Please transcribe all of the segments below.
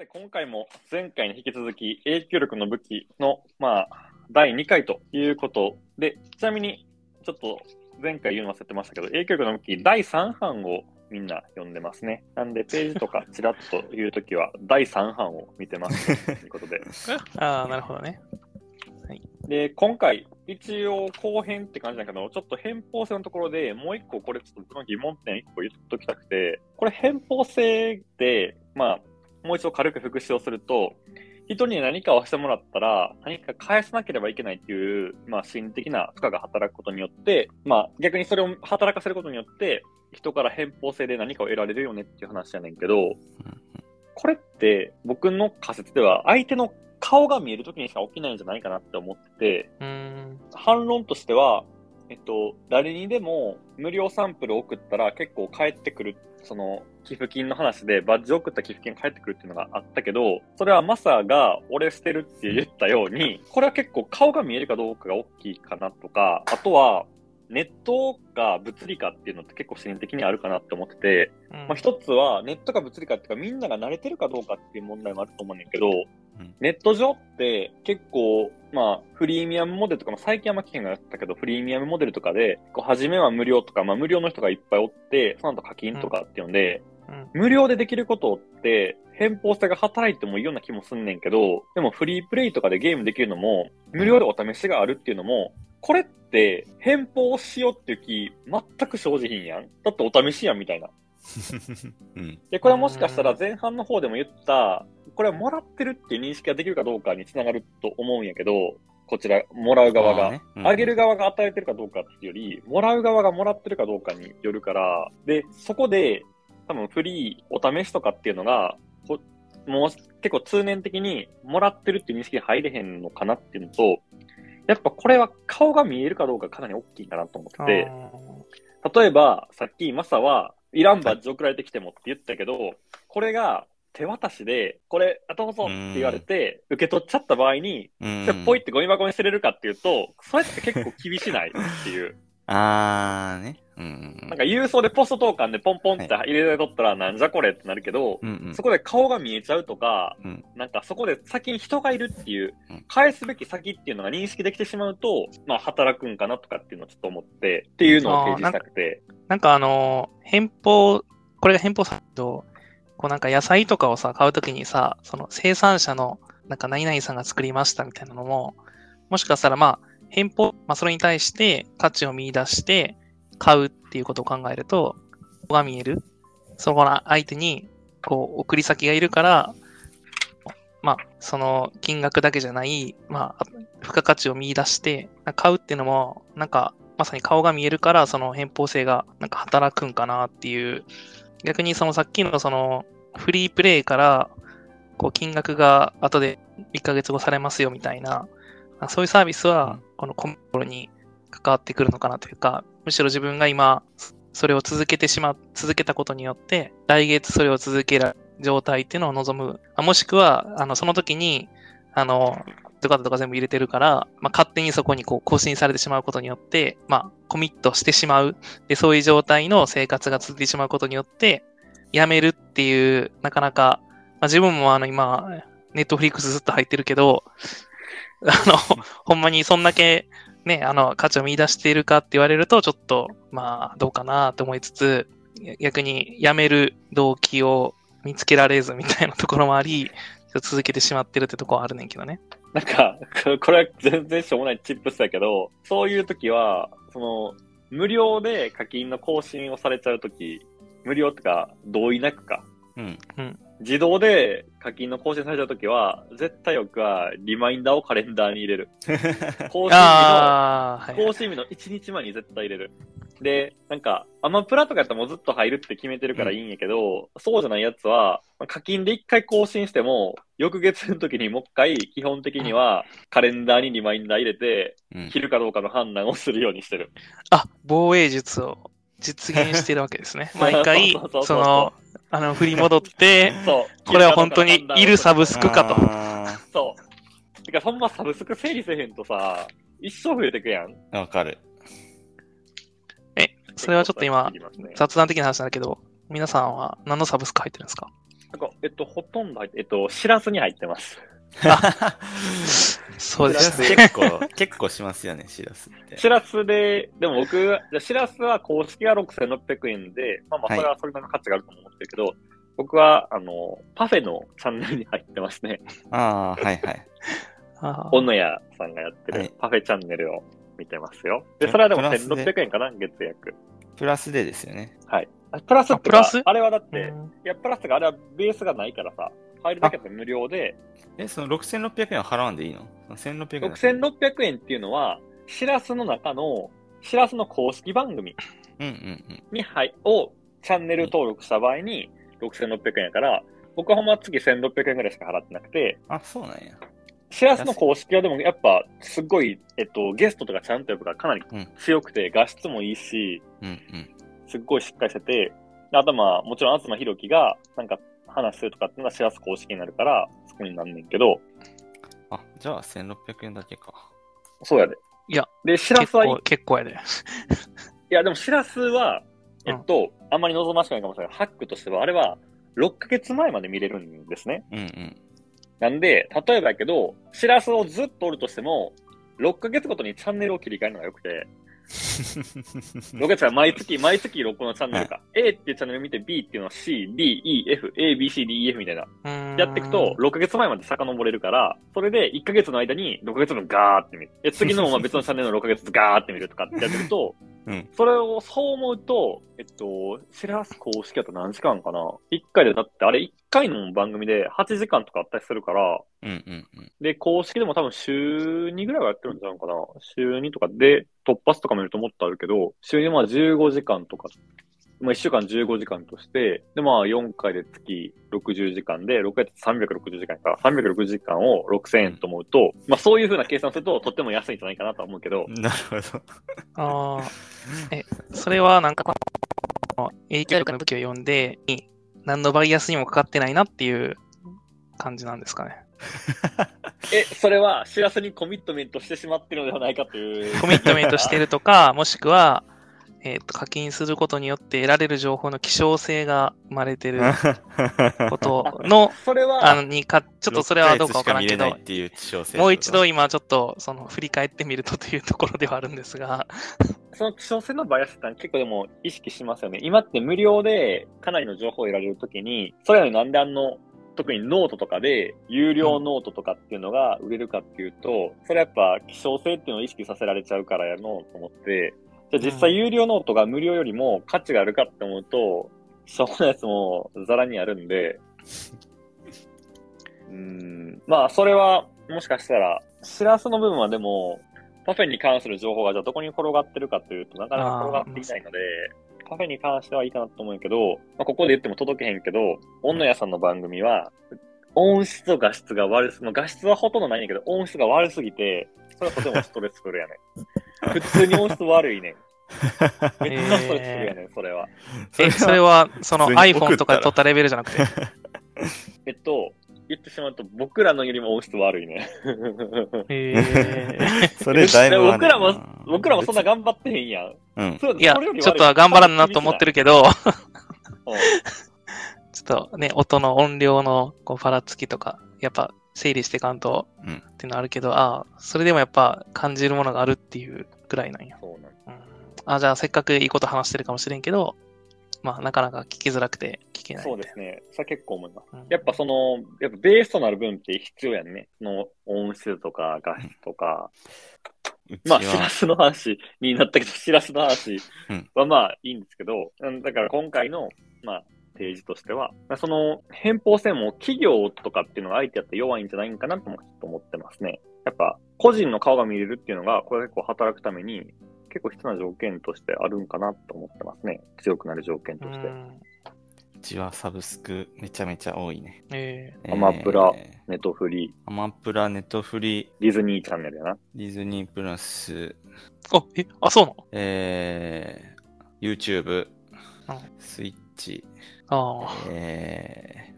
て今回も前回に引き続き影響力の武器の第2回ということで、ちなみにちょっと前回言うの忘れてましたけど、影響力の武器第3版をみんな読んでますね。なんでページとかちらっと言うときは第3版を見てますということでああ、なるほどね。はい、で今回一応後編って感じだけど、ちょっと偏方性のところでもう一個これちょっと疑問点一個言っときたくて、これ偏方性でもう一度軽く復習をすると、人に何かをしてもらったら何か返さなければいけないっていう、心理的な負荷が働くことによって、逆にそれを働かせることによって人から偏方性で何かを得られるよねっていう話やねんけど、これって僕の仮説では相手の顔が見えるときにしか起きないんじゃないかなって思ってて、反論としては、誰にでも無料サンプルを送ったら結構返ってくる、その寄付金の話でバッジを送った寄付金が返ってくるっていうのがあったけど、それはマサが俺捨てるって言ったように、これは結構顔が見えるかどうかが大きいかなとか、あとはネットか物理かっていうのって結構心理的にあるかなって思ってて、一つはネットか物理かっていうかみんなが慣れてるかどうかっていう問題もあると思うんだけど、ネット上って結構、フリーミアムモデルとかも最近は危険があったけど、フリーミアムモデルとかで、初めは無料とか、無料の人がいっぱいおって、その後課金とかっていうので、無料でできることって、偏方性が働いてもいいような気もすんねんけど、でもフリープレイとかでゲームできるのも、無料でお試しがあるっていうのも、これって偏方しようっていう気、全く生じひんやん。だってお試しやんみたいな。でこれはもしかしたら前半の方でも言った、これはもらってるっていう認識ができるかどうかにつながると思うんやけど、こちらもらう側が、あげる側が与えてるかどうかっていうより、もらう側がもらってるかどうかによるから、でそこで多分フリーお試しとかっていうのがもう結構通念的にもらってるっていう認識に入れへんのかなっていうのと、やっぱこれは顔が見えるかどうかかなり大きいかなと思ってて、例えばさっきマサはいらんバッジ送られてきてもって言ったけど、これが手渡しで、これ、どうぞって言われて、受け取っちゃった場合に、じゃポイってゴミ箱に捨てれるかっていうと、それって結構厳しないっていう。なんか郵送でポスト投函でポンポンって入れとったら、なんじゃこれってなるけど、そこで顔が見えちゃうとか、なんかそこで先に人がいるっていう、返すべき先っていうのが認識できてしまうと、働くんかなとかっていうのをちょっと思って、っていうのを提示したくて。なんか偏方、これが偏方さんと、こうなんか野菜とかを買うときにその生産者のなんか何々さんが作りましたみたいなのも、もしかしたら偏方、それに対して価値を見出して買うっていうことを考えると、顔が見える、そこの相手にこう送り先がいるから、その金額だけじゃない、付加価値を見出して買うっていうのも、なんかまさに顔が見えるから、その偏方性がなんか働くんかなっていう。逆にそのさっきのそのフリープレイからこう金額が後で1ヶ月後されますよみたいな、そういうサービスはこのコミュに関わってくるのかなというか、むしろ自分が今それを続けたことによって来月それを続ける状態っていうのを望む、もしくはその時にとかとか全部入れてるから、勝手にそこにこう更新されてしまうことによって、コミットしてしまう。で、そういう状態の生活が続いてしまうことによって、やめるっていう、なかなか、自分も今、ネットフリックスずっと入ってるけど、ほんまにそんだけ、ね、価値を見出しているかって言われると、ちょっと、どうかなと思いつつ、逆にやめる動機を見つけられずみたいなところもあり、続けてしまってるってところはあるねんけどね。なんか、これは全然しょうもないチップスだけど、そういう時は、無料で課金の更新をされちゃう時、無料とか同意なくか。自動で課金の更新されちゃう時は、絶対僕はリマインダーをカレンダーに入れる。更新日の1日前に絶対入れる。で、なんか、アマプラとかやったらもうずっと入るって決めてるからいいんやけど、そうじゃないやつは、課金で一回更新しても、翌月の時にもう一回、基本的にはカレンダーにリマインダー入れて、切るかどうかの判断をするようにしてる。防衛術を実現してるわけですね。毎回、振り戻って、これは本当にいるサブスクかと。てか、そんなサブスク整理せへんとさ、一生増えてくやん。わかる。それはちょっと今、雑談的な話なんだけど、皆さんは何のサブスク入ってるんですか？なんかほとんど入ってしらすに入ってます。そうですね。結構しますよね、しらすって。しらすで、でも僕、しらすは公式が6,600円で、まあまあそれはそれなりの価値があると思ってるけど、はい、僕はパフェのチャンネルに入ってますね。ああ、はいはい。小野屋さんがやってるパフェチャンネルを見てますよ。はい、でそれはでも1,600円かな、月額。プラスでですよね。はい。プラスってあれはだって、いやプラスがあれはベースがないからさ、入るだけで無料で。その6,600円は払わんでいいの ?1,600 円。6,600 円っていうのは、しらすの中の、しらすの公式番組に、をチャンネル登録した場合に6,600円やから、僕はほんま次1,600円ぐらいしか払ってなくて。あ、そうなんや。しらすの公式はでもやっぱすごい、ゲストとかちゃんとやっぱかなり強くて、画質もいいし、すっごいしっかりしてて、あとまあもちろん東博樹がなんか話するとかっていうのはしらす公式になるからそこになんねんけど、あ、じゃあ1,600円だけか。そうやで。いやでしらすは結構やで。いやでもしらすはあんまり望ましくないかもしれない。ハックとしてはあれは6ヶ月前まで見れるんですね。うんうん。なんで例えばやけどしらすをずっとおるとしても6ヶ月ごとにチャンネルを切り替えるのが良くて。僕たちは毎月6個のチャンネルか、はい、A っていうチャンネル見て B っていうのは C、D、E、F、A、B、C、D、E、F みたいなやっていくと6ヶ月前まで遡れるから、それで1ヶ月の間に6ヶ月のガーって見る、で次のまあ別のチャンネルの6ヶ月ガーって見るとかってやってると、うん、それをそう思うとしらす公式だと何時間かな、1回でだってあれ1回の番組で8時間とかあったりするから、で公式でも多分週2ぐらいはやってるんじゃないかな、週2とかで突発とか見るともっとあるけど、週にまあ15時間とか、まあ1週間15時間として、でまあ4回で月60時間で、6回で360時間から、360時間を6,000円と思うと、まあそういう風な計算するととっても安いんじゃないかなとは思うけど。なるほど。ああ。それはなんか、ATR の武器を読んで、何のバイアスにもかかってないなっていう感じなんですかね。それはしらすにコミットメントしてしまってるのではないかという。コミットメントしてるとか、もしくは、課金することによって得られる情報の希少性が生まれてることの、それはちょっとそれはどうかわからんけど、もう一度今ちょっとその振り返ってみるとというところではあるんですが、その希少性のバイアスって結構でも意識しますよね。今って無料でかなりの情報を得られるときに、それなのになんで特にノートとかで有料ノートとかっていうのが売れるかっていうと、それやっぱ希少性っていうのを意識させられちゃうからやのと思って、じゃあ実際有料ノートが無料よりも価値があるかって思うとしょうがないやつもザラにあるんで、まあそれはもしかしたらしらすの部分はでもパフェに関する情報がじゃあどこに転がってるかというとなかなか転がっていないので、カフェに関してはいいかなと思うけど、まあ、ここで言っても届けへんけど、小野屋さんの番組は、音質と画質が悪す、まあ、画質はほとんどないんだけど、音質が悪すぎて、それはとてもストレスフルやねん。普通に音質悪いねん。めっちゃストレスフルやねん、それは。それは、その iPhone とかで撮ったレベルじゃなくて。言ってしまうと僕らのよりも音質悪いね。それだいぶ僕らもそんな頑張ってへんやん。いやちょっとは頑張らんなと思ってるけど、ちょっとね音の音量のこうパラつきとかやっぱ整理していかんとっていうのあるけど、あそれでもやっぱ感じるものがあるっていうくらいなんや。そうなん、じゃあせっかくいいこと話してるかもしれんけど。まあ、なかなか聞きづらくて聞けない。そうですね。それ結構思います。やっぱベースとなる分って必要やんね。の音質とか画質とか。まあ、しらすの話になったけど、しらすの話はまあいいんですけど、だから今回の、まあ、提示としては、その偏方性も企業とかっていうのが相手やって弱いんじゃないんかなともちょっと思ってますね。やっぱ、個人の顔が見れるっていうのが、これ結構働くために、結構必要な条件としてあるんかなと思ってますね。強くなる条件として。うちはサブスクめちゃめちゃ多いね。アマプラ、ネトフリ。アマプラ、ネトフリ。ディズニーチャンネルやな。ディズニープラス。そうなの？YouTube、スイッチ、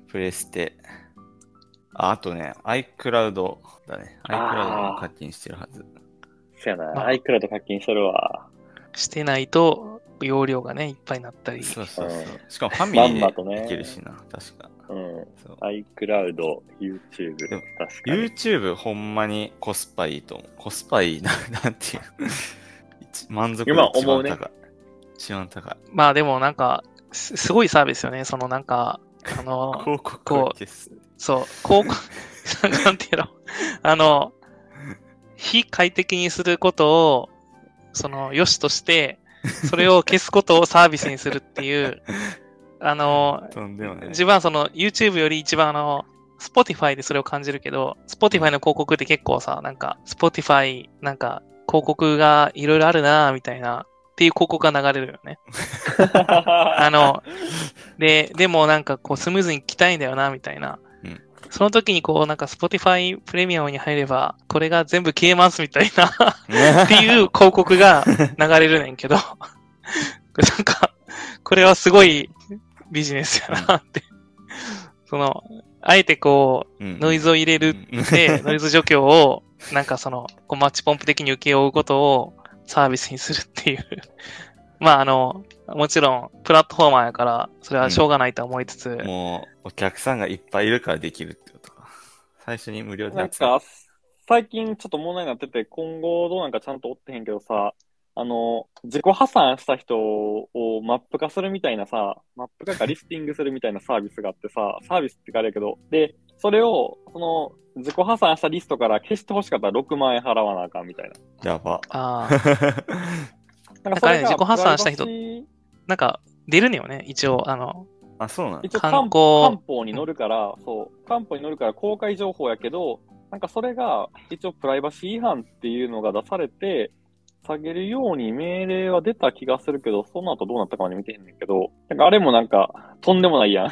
プレステ。あとね、iCloud だね。iCloud も課金してるはず。iCloud 課金するわ。してないと容量がねいっぱいになったり。そうそうそう。しかもファミリーでいけるしな、確か。うん、iCloud、YouTube、確かに。YouTube ほんまにコスパいいと思う。コスパいいな、なんていう。満足度一番高い、ね。一番高い。まあでもなんか、すごいサービスよね。そのなんか、広告です。そう、広告、なんていうの。非快適にすることを、その、良しとして、それを消すことをサービスにするっていう、自分はその YouTube より一番Spotify でそれを感じるけど、Spotify の広告って結構さ、なんか Spotify なんか広告がいろいろあるなぁみたいなっていう広告が流れるよね。でもなんかこうスムーズに聞きたいんだよなみたいな。うん、その時にこうなんか Spotify プレミアムに入ればこれが全部消えますみたいなっていう広告が流れるねんけど、なんかこれはすごいビジネスやなって。その、あえてこう、ノイズを入れるって、ノイズ除去を、なんかその、マッチポンプ的に請け負うことをサービスにするっていう。まあもちろん、プラットフォーマーやから、それはしょうがないと思いつつ、うん。もう、お客さんがいっぱいいるからできるってことか。最初に無料でやってた。なんか、最近ちょっと問題になってて、今後どうなんかちゃんと追ってへんけどさ、自己破産した人をマップ化するみたいなさ、マップ化かリスティングするみたいなサービスがあってさ、サービスって言われるけど、で、それを、自己破産したリストから消してほしかったら6万円払わなあかんみたいな。やば。あなんかそれが、ね、自己破産した人、なんか出るねよね、一応、あ、そうなの？一応官報に載るから、そう、官報に載るから公開情報やけど、なんかそれが、一応プライバシー違反っていうのが出されて、下げるように命令は出た気がするけど、その後どうなったかまで見てへんねんけど、なんかあれもなんか、とんでもないやん。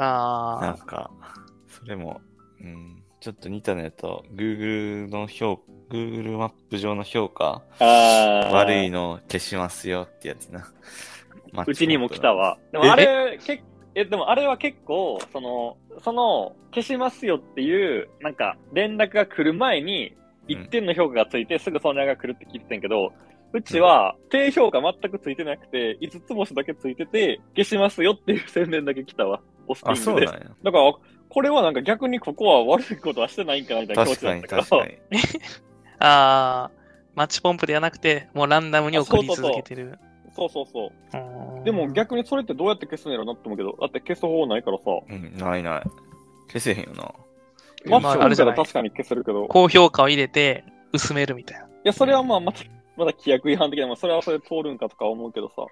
ああ。なんか、それも、うん、ちょっと似たのやと、Google マップ上の評価、悪いの消しますよってやつな。うちにも来たわ。でもあれ、でもあれは結構、その、消しますよっていう、なんか、連絡が来る前に、1点の評価がついてすぐその値が来るって聞いてんけど、うちは低評価全くついてなくて、5つ星だけついてて、消しますよっていう宣伝だけ来たわ。オスティングで。あ、そうなんや。だから、これはなんか逆にここは悪いことはしてないんかなみたいな気持ちだったから。確かに確かにマッチポンプではなくて、もうランダムに送り続けてる。そうそうそう。でも逆にそれってどうやって消すんやろなって思うけど、だって消す方法ないからさ。うん、ない。消せへんよな。マッチョンから確かに消せるけど、高評価を入れて薄めるみたいな。いや、それはまあまだ規約違反的な、それはそれで通るんかとか思うけどさ。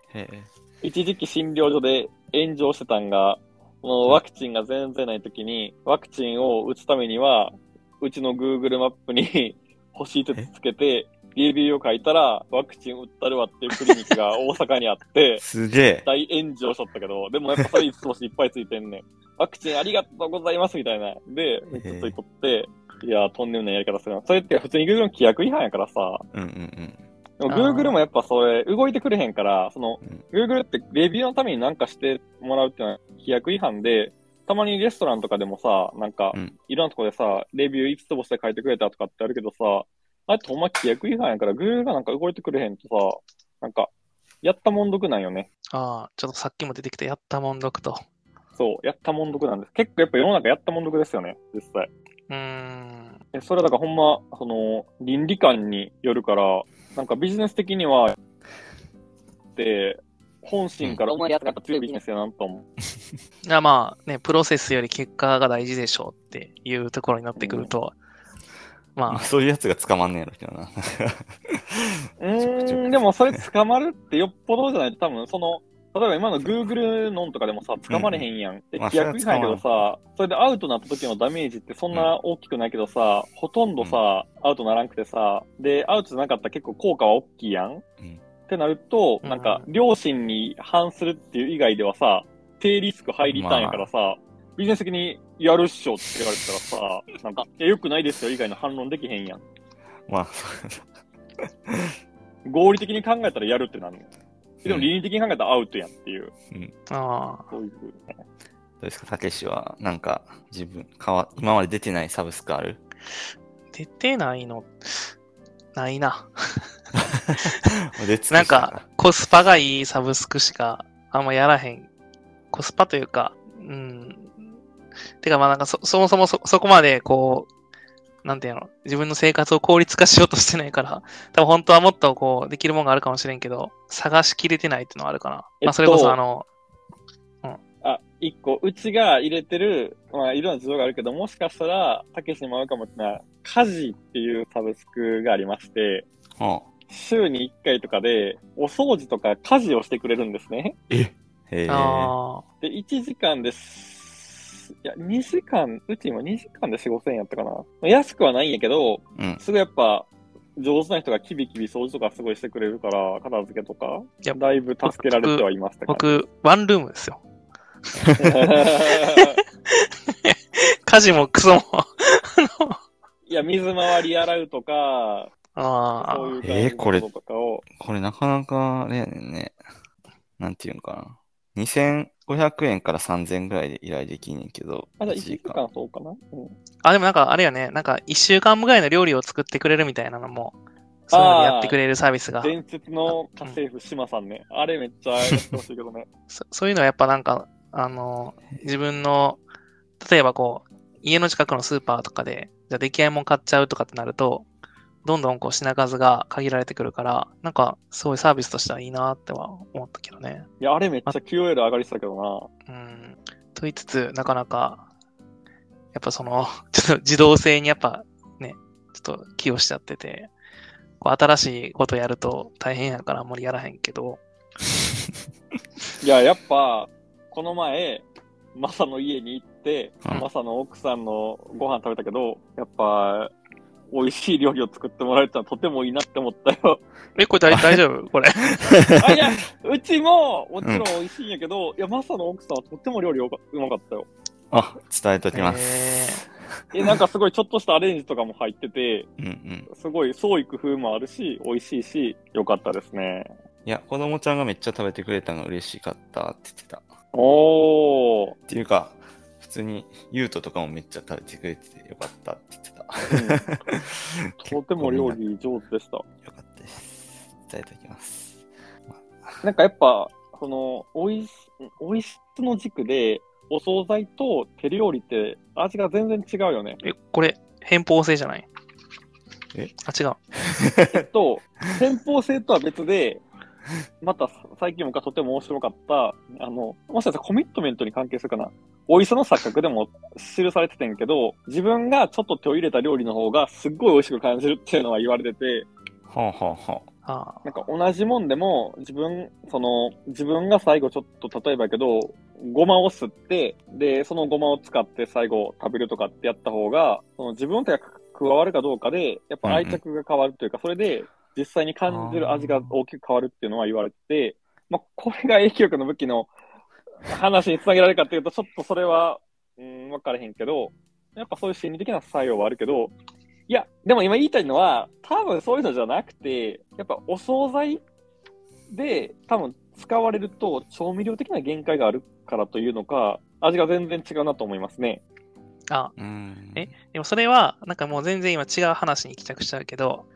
一時期診療所で炎上してたんが、ワクチンが全然ないときに、ワクチンを打つためには、うちの Google マップに星1つつけて、レビューを書いたら、ワクチン打ったるわっていうクリニックが大阪にあって、すげえ。大炎上しとったけど、でもやっぱそれ5つ星いっぱいついてんねん。ワクチンありがとうございますみたいな。で、5つ取って、いや、とんでもないやり方するな。それって普通に Google の規約違反やからさ。でも Google もやっぱそれ、動いてくれへんから、Google ってレビューのためになんかしてもらうっていうのは規約違反で、たまにレストランとかでもさ、なんか、いろんなとこでさ、レビュー5つ星で書いてくれたとかってあるけどさ、あれってほんま規約違反やから、Google がなんか動いてくれへんとさ、なんか、やったもんどくなんよね。ああ、ちょっとさっきも出てきたやったもんどくと。そう、やったもんどくなんです。結構やっぱ世の中やったもんどくですよね、実際。それはだからほんま、倫理観によるから、なんかビジネス的には、で、本心から思いやった強いビジネスやなと思う。まあね、プロセスより結果が大事でしょうっていうところになってくると、まあ、そういうやつが捕まんねえやろけどな。でもそれ捕まるってよっぽどじゃないと多分例えば今の Google のんとかでもさ、掴まれへんやん。で、規約違反やけどさ、それでアウトなった時のダメージってそんな大きくないけどさ、ほとんどさ、アウトならんくてさ、で、アウトじゃなかったら結構効果は大きいやん。ってなると、なんか、良心に反するっていう以外ではさ、低リスクハイリターンやからさ、ビジネス的にやるっしょって言われたらさ、なんか、良くないですよ以外の反論できへんやん。まあ、合理的に考えたらやるってなるの。でも倫理的に考えたらアウトやんっていう。そういう風にね。どうですか、たけしは、なんか、今まで出てないサブスクある？出てないの、ないな。なんか、コスパがいいサブスクしか、あんまやらへんコスパというか、うん。てかまあなんかそもそも そこまでこう、なんていうの、自分の生活を効率化しようとしてないから、多分本当はもっとこう、できるもんがあるかもしれんけど、探しきれてないっていうのはあるかな。まあそれこそ一個、うちが入れてる、まあ、いろんな事情があるけど、もしかしたら、たけしにも合うかもってな、家事っていうサブスクがありまして、はあ、週に1回とかで、お掃除とか家事をしてくれるんですね。で、1時間です。いや、2時間、うち今2時間で4、5,000円やったかな。安くはないんやけど、うん、すごいやっぱ、上手な人がキビキビ掃除とかすごいしてくれるから、片付けとか、だいぶ助けられてはいました。僕、ワンルームですよ。家事もクソもいや水回り洗うとかそういうこととかをこれなかなかねなんていうんかな2500円から3000円ぐらいで依頼できんねんけどあじゃあ1時間そうかな、うん、あでもなんかあれよねなんか1週間ぐらいの料理を作ってくれるみたいなのもそういうのやってくれるサービスが伝説の家政婦島さんね、うん、あれめっちゃやってほしいけどねそういうのはやっぱなんか自分の、例えばこう、家の近くのスーパーとかで、じゃあ出来合いもん買っちゃうとかってなると、どんどんこう品数が限られてくるから、なんか、すごいサービスとしてはいいなっては思ったけどね。いや、あれめっちゃ QOL 上がりしたけどな。うん。と言いつつ、なかなか、やっぱその、ちょっと自動性にやっぱね、ちょっと寄与しちゃってて、こう新しいことやると大変やからあんまりやらへんけど。いや、やっぱ、この前、マサの家に行って、マサの奥さんのご飯食べたけど、やっぱ、美味しい料理を作ってもらえたらとてもいいなって思ったよ。え、これ大丈夫これ。あ、いや、うちも、もちろん美味しいんやけど、いや、マサの奥さんはとても料理うまかったよ。あ、伝えときます。なんかすごいちょっとしたアレンジとかも入ってて、うんうん、すごい創意工夫もあるし、美味しいし、よかったですね。いや、子供ちゃんがめっちゃ食べてくれたのが嬉しかったって言ってた。おーっていうか普通にユウトとかもめっちゃ食べてくれててよかったって言ってた、うん、とても料理上手でした。よかったです。いただきます。なんかやっぱそのおいしさの軸でお惣菜と手料理って味が全然違うよね。え、これ偏方性じゃない？え、あ、違う偏方性とは別でまた最近僕はとても面白かったもしかしたらコミットメントに関係するかな。美味しさの錯覚でも記されててんけど、自分がちょっと手を入れた料理の方がすっごい美味しく感じるっていうのは言われてて、はあはあはあ、なんか同じもんでも自分が最後ちょっと例えばやけどごまを吸ってでそのごまを使って最後食べるとかってやった方がその自分の手が加わるかどうかでやっぱ愛着が変わるというか、うんうん、それで実際に感じる味が大きく変わるっていうのは言われてて、まあ、これが影響力の武器の話につなげられるかっていうと、ちょっとそれは、分からへんけど、やっぱそういう心理的な作用はあるけど、いや、でも今言いたいのは、多分そういうのじゃなくて、やっぱお惣菜で多分使われると調味料的な限界があるからというのか、味が全然違うなと思いますね。あ、でもそれは、なんかもう全然今違う話に帰着しちゃうけど、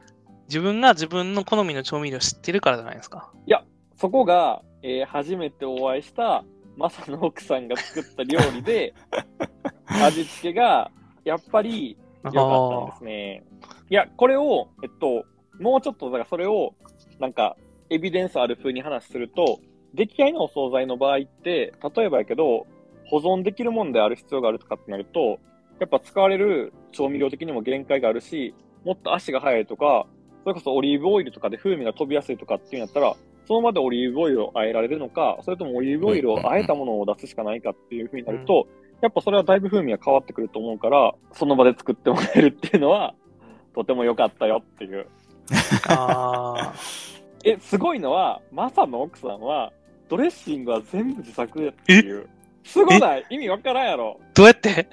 自分が自分の好みの調味料知ってるからじゃないですか。いや、そこが、初めてお会いしたマサの奥さんが作った料理で味付けがやっぱり良かったんですね。いや、これをもうちょっとだからそれをなんかエビデンスある風に話すると、出来合いのお惣菜の場合って例えばやけど保存できるもんである必要があるとかってなると、やっぱ使われる調味料的にも限界があるし、もっと足が速いとか。それこそオリーブオイルとかで風味が飛びやすいとかっていうんやったら、その場でオリーブオイルを和えられるのか、それともオリーブオイルを和えたものを出すしかないかっていう風になると、やっぱそれはだいぶ風味が変わってくると思うから、その場で作ってもらえるっていうのは、とても良かったよっていう。すごいのは、マサの奥さんは、ドレッシングは全部自作だっていう。すごない？意味わからんやろ。どうやって？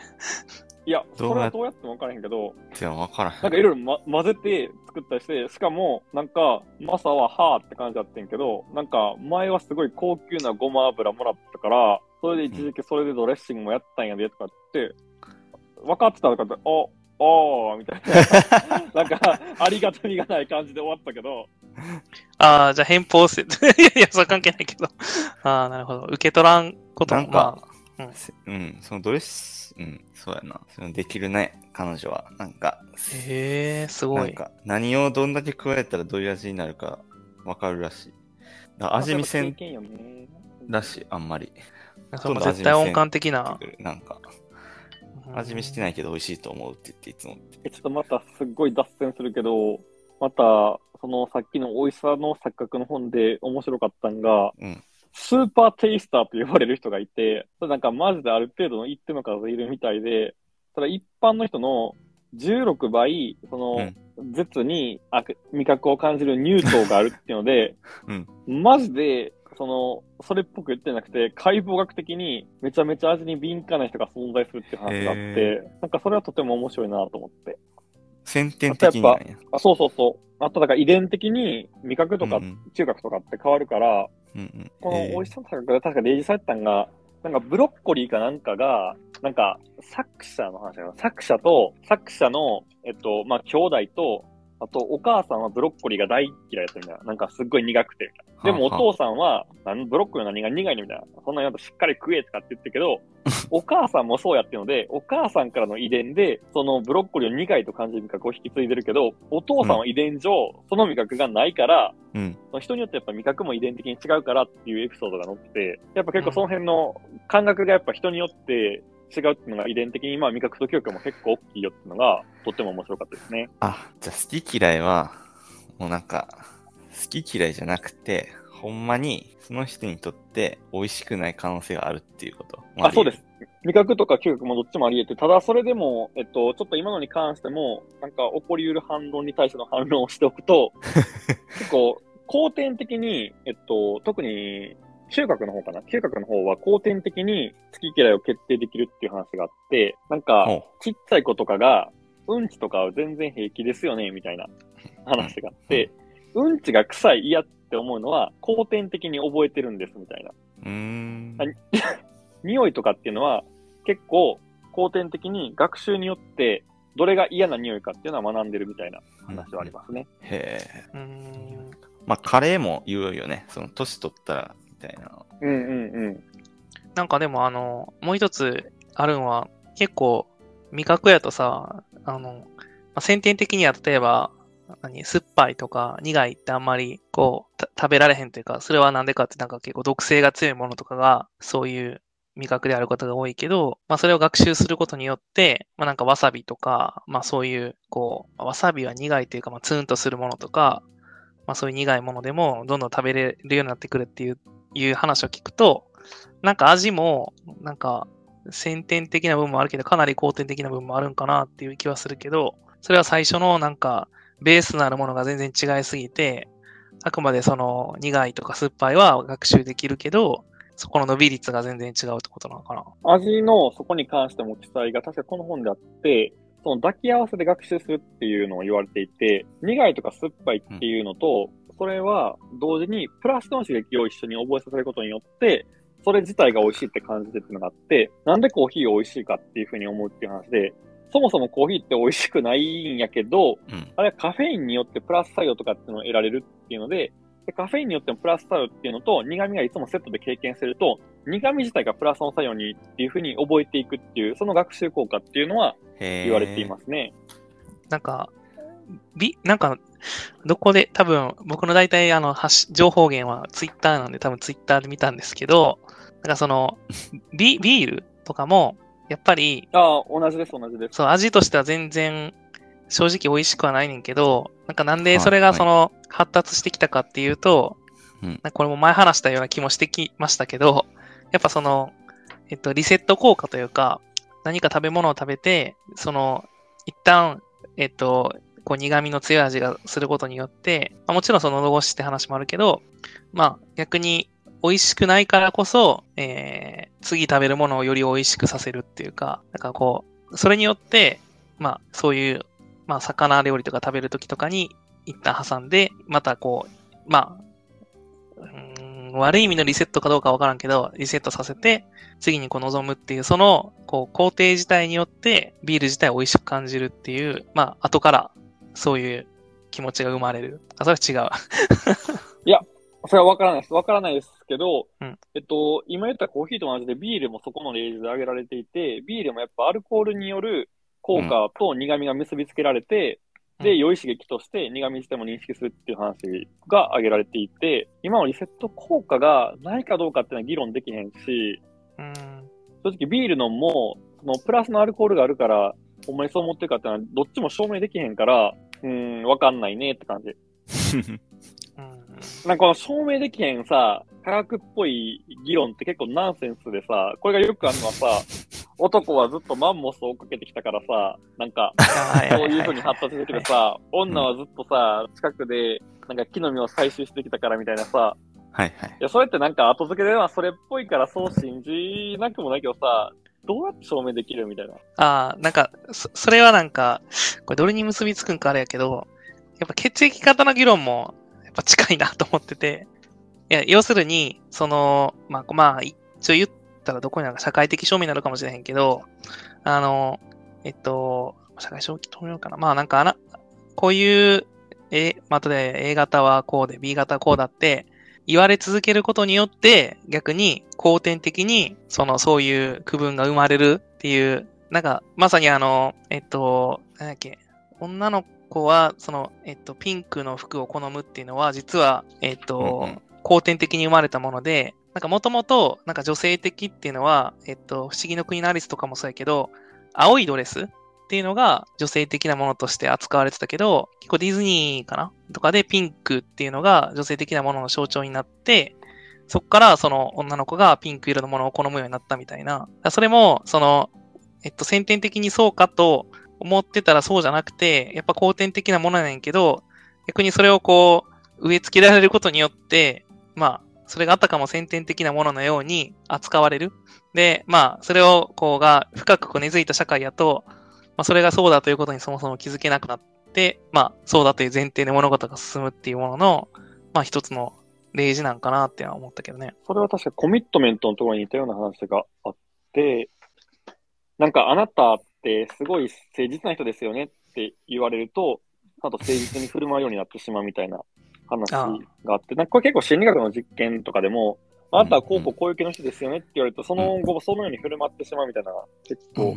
いや、それはどうやっても分からへんけど、分からへん。なんかいろいろ、混ぜて作ったりして、しかも、なんか、マサははーって感じだってんけど、なんか、前はすごい高級なごま油もらったから、それで一時期それでドレッシングもやったんやで、とかって、分かってたとかって、あ、おーみたいななんかありがたみがない感じで終わったけど、ああじゃあ変更せいやそれ関係ないけど、ああなるほど、受け取らんこともなんか、まあ、うん、うん、そのドレス、うんそうやな、そのできるね彼女はなんか、すごい、なんか何をどんだけ加えたらどういう味になるかわかるらしい、だ味見せんらしい、あんまりその絶対音感的ななんか。味見してないけど美味しいと思うって言っていつもって。ちょっとまたすっごい脱線するけど、またそのさっきの美味しさの錯覚の本で面白かったんが、うん、スーパーテイスターと呼ばれる人がいて、それなんかマジである程度の一定の数いるみたいで、それ一般の人の16倍その舌に味覚を感じる乳糖があるっていうので、うん、マジで。それっぽく言ってなくて、解剖学的にめちゃめちゃ味に敏感な人が存在するっていう話があって、なんかそれはとても面白いなと思って。先天的になんや。あ、そうそうそう。あとだから遺伝的に味覚とか嗅覚とかって変わるから、うんうん、この美味しさの価格で確か例示されてたんが、なんかブロッコリーかなんかが、なんか作者の話だよ。作者と、作者の、まあ、兄弟と、あと、お母さんはブロッコリーが大嫌いだったみたいな。なんかすっごい苦くてみたいな。でもお父さんは、ブロッコリーの何が苦いのみたいな。そんなにしっかり食えとかって言ってるけど、お母さんもそうやってるので、お母さんからの遺伝で、そのブロッコリーを苦いと感じる味覚を引き継いでるけど、お父さんは遺伝上、その味覚がないから、うん、人によってやっぱ味覚も遺伝的に違うからっていうエピソードが載ってて、やっぱ結構その辺の感覚がやっぱ人によって、違うっていうのが遺伝的に、まあ味覚と嗅覚も結構大きいよっていうのがとっても面白かったですね。あ、じゃあ好き嫌いはもうなんか好き嫌いじゃなくて、ほんまにその人にとって美味しくない可能性があるっていうこと。あ、そうです。味覚とか嗅覚もどっちもあり得て、ただそれでもちょっと今のに関してもなんか起こりうる反論に対しての反論をしておくと、結構後天的に特に嗅覚の方かな？嗅覚の方は後天的に好き嫌いを決定できるっていう話があって、なんか、ちっちゃい子とかが、うんちとかは全然平気ですよね、みたいな話があって、うんちが臭い嫌って思うのは、後天的に覚えてるんです、みたいな。匂いとかっていうのは、結構、後天的に学習によって、どれが嫌な匂いかっていうのは学んでるみたいな話はありますね。うん、へぇ。まあ、カレーも言うよね。その、年取ったら、みたいな。うんうんうん。なんかでももう一つあるのは、結構味覚やとさ、先天的には例えば酸っぱいとか苦いってあんまりこう食べられへんというか、それはなんでかって、なんか結構毒性が強いものとかがそういう味覚であることが多いけど、まあそれを学習することによって、まあなんかわさびとか、まあそういうこうわさびは苦いというか、まあツーンとするものとか、まあそういう苦いものでもどんどん食べれるようになってくるっていう話を聞くと、なんか味もなんか先天的な部分もあるけど、かなり後天的な部分もあるんかなっていう気はするけど、それは最初のなんかベースのあるものが全然違いすぎて、あくまでその苦いとか酸っぱいは学習できるけど、そこの伸び率が全然違うってことなのかな。味のそこに関しても記載が確かこの本であって、その抱き合わせで学習するっていうのを言われていて、苦いとか酸っぱいっていうのと、それは同時にプラスの刺激を一緒に覚えさせることによって、それ自体が美味しいって感じてっていうのがあって、なんでコーヒー美味しいかっていうふうに思うっていう話で、そもそもコーヒーって美味しくないんやけど、あれはカフェインによってプラス作用とかっていうのを得られるっていうので、カフェインによってもプラス作用っていうのと苦味がいつもセットで経験すると、苦味自体がプラスの作用にっていうふうに覚えていくっていう、その学習効果っていうのは言われていますね。なんか、どこで、多分、僕の大体、情報源はツイッターなんで、多分ツイッターで見たんですけど、なんかその、ビールとかも、やっぱり、ああ、同じです。そう、味としては全然、正直美味しくはないねんけど、なんでそれがその、発達してきたかっていうと、なんかこれも前話したような気もしてきましたけど、やっぱその、リセット効果というか、何か食べ物を食べて、その、一旦、こう苦味の強い味がすることによって、まあ、もちろんその喉越しって話もあるけど、まあ逆に美味しくないからこそ、次食べるものをより美味しくさせるっていうか、なんかこう、それによって、まあそういう、まあ魚料理とか食べるときとかに一旦挟んで、またこう、まあ、悪い意味のリセットかどうかわからんけど、リセットさせて、次にこう臨むっていう、その、こう、工程自体によって、ビール自体を美味しく感じるっていう、まあ、後から、そういう気持ちが生まれる。あ、それは違う。いや、それはわからないです。わからないですけど、うん、今言ったコーヒーと同じで、ビールもそこの例示で挙げられていて、ビールもやっぱアルコールによる効果と苦味が結びつけられて、うんで、良い刺激として苦味自体も認識するっていう話が挙げられていて、今のリセット効果がないかどうかっていうのは議論できへんし、うん、正直ビールのも、そのプラスのアルコールがあるから、ほんまにそう思ってるかっていうのはどっちも証明できへんから、わかんないねって感じ。なんかこの証明できへんさ、科学っぽい議論って結構ナンセンスでさ、これがよくあるのはさ、男はずっとマンモスを追っかけてきたからさ、なんか、そういう風に発達してるけどさ、女はずっとさ、近くで、なんか木の実を採集してきたからみたいなさ、はいはい。いや、それってなんか後付けではそれっぽいからそう信じなくもないけどさ、どうやって証明できるみたいな。ああ、なんか、それはなんか、これどれに結びつくんかあれやけど、やっぱ血液型の議論も、やっぱ近いなと思ってて、いや、要するに、その、まあ、一応言って、どこになんか社会的証明になるかもしれへんけど、社会証明かな、まあなんかこういう、またで A 型はこうで B 型はこうだって言われ続けることによって逆に後天的にそういう区分が生まれるっていう、なんかまさになんだっけ、女の子はピンクの服を好むっていうのは実は後天的に生まれたもので。なんかもともと、なんか女性的っていうのは、不思議の国のアリスとかもそうやけど、青いドレスっていうのが女性的なものとして扱われてたけど、結構ディズニーかなとかでピンクっていうのが女性的なものの象徴になって、そっからその女の子がピンク色のものを好むようになったみたいな。それも、先天的にそうかと思ってたらそうじゃなくて、やっぱ後天的なものやねんけど、逆にそれをこう、植え付けられることによって、まあ、それがあたかも先天的なもののように扱われる。で、まあ、それをが深く根付いた社会やと、まあ、それがそうだということにそもそも気づけなくなって、まあ、そうだという前提で物事が進むっていうものの、まあ、一つの例示なんかなっては思ったけどね。それは確かコミットメントのところに似たような話があって、なんかあなたってすごい誠実な人ですよねって言われると、あと誠実に振る舞うようになってしまうみたいな。話があって、なんかこれ結構心理学の実験とかでも、あなたはこういう系の人ですよねって言われると、その後そのように振る舞ってしまうみたいな、結構